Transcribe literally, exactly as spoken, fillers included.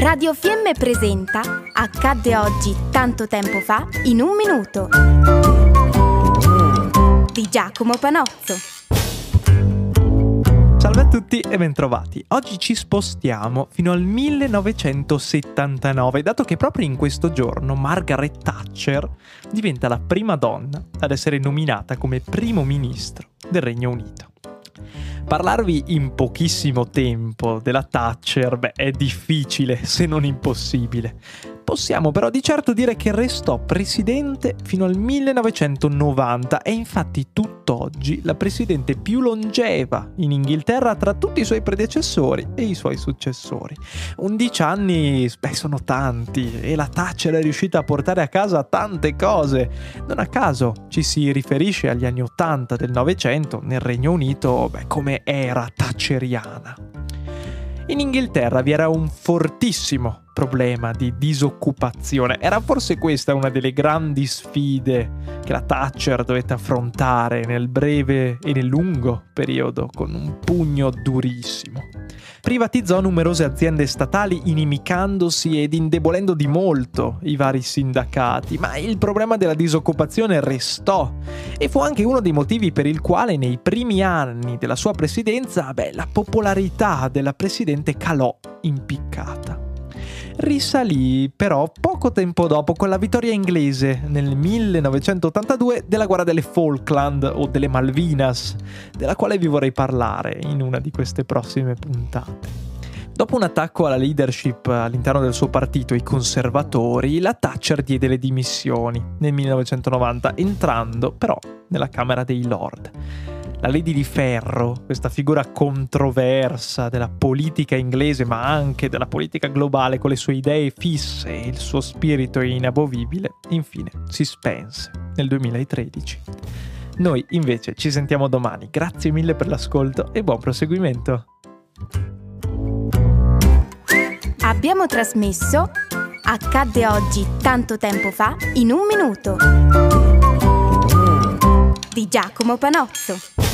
Radio Fiemme presenta Accadde oggi, tanto tempo fa, in un minuto di Giacomo Panozzo. Salve a tutti e bentrovati. Oggi ci spostiamo fino al millenovecentosettantanove, dato che proprio in questo giorno Margaret Thatcher diventa la prima donna ad essere nominata come primo ministro del Regno Unito. Parlarvi in pochissimo tempo della Thatcher, beh, è difficile, se non impossibile. Possiamo però di certo dire che restò presidente fino al millenovecentonovanta, è infatti tutt'oggi la presidente più longeva in Inghilterra tra tutti i suoi predecessori e i suoi successori. undici anni, beh, sono tanti, e la Thatcher è riuscita a portare a casa tante cose. Non a caso ci si riferisce agli anni ottanta del Novecento nel Regno Unito, beh, come era thatcheriana. In Inghilterra vi era un fortissimo problema di disoccupazione. Era forse questa una delle grandi sfide che la Thatcher dovette affrontare nel breve e nel lungo periodo con un pugno durissimo. Privatizzò numerose aziende statali inimicandosi ed indebolendo di molto i vari sindacati, ma il problema della disoccupazione restò e fu anche uno dei motivi per il quale nei primi anni della sua presidenza, beh, la popolarità della presidente calò in piccata. Risalì però poco tempo dopo con la vittoria inglese nel millenovecentottantadue della guerra delle Falkland o delle Malvinas, della quale vi vorrei parlare in una di queste prossime puntate. Dopo un attacco alla leadership all'interno del suo partito, i conservatori, la Thatcher diede le dimissioni nel millenovecentonovanta, entrando però nella Camera dei Lord. La Lady di Ferro, questa figura controversa della politica inglese ma anche della politica globale, con le sue idee fisse e il suo spirito inamovibile, infine si spense nel duemilatredici. Noi invece ci sentiamo domani, grazie mille per l'ascolto e buon proseguimento! Abbiamo trasmesso Accadde oggi, tanto tempo fa, in un minuto di Giacomo Panozzo.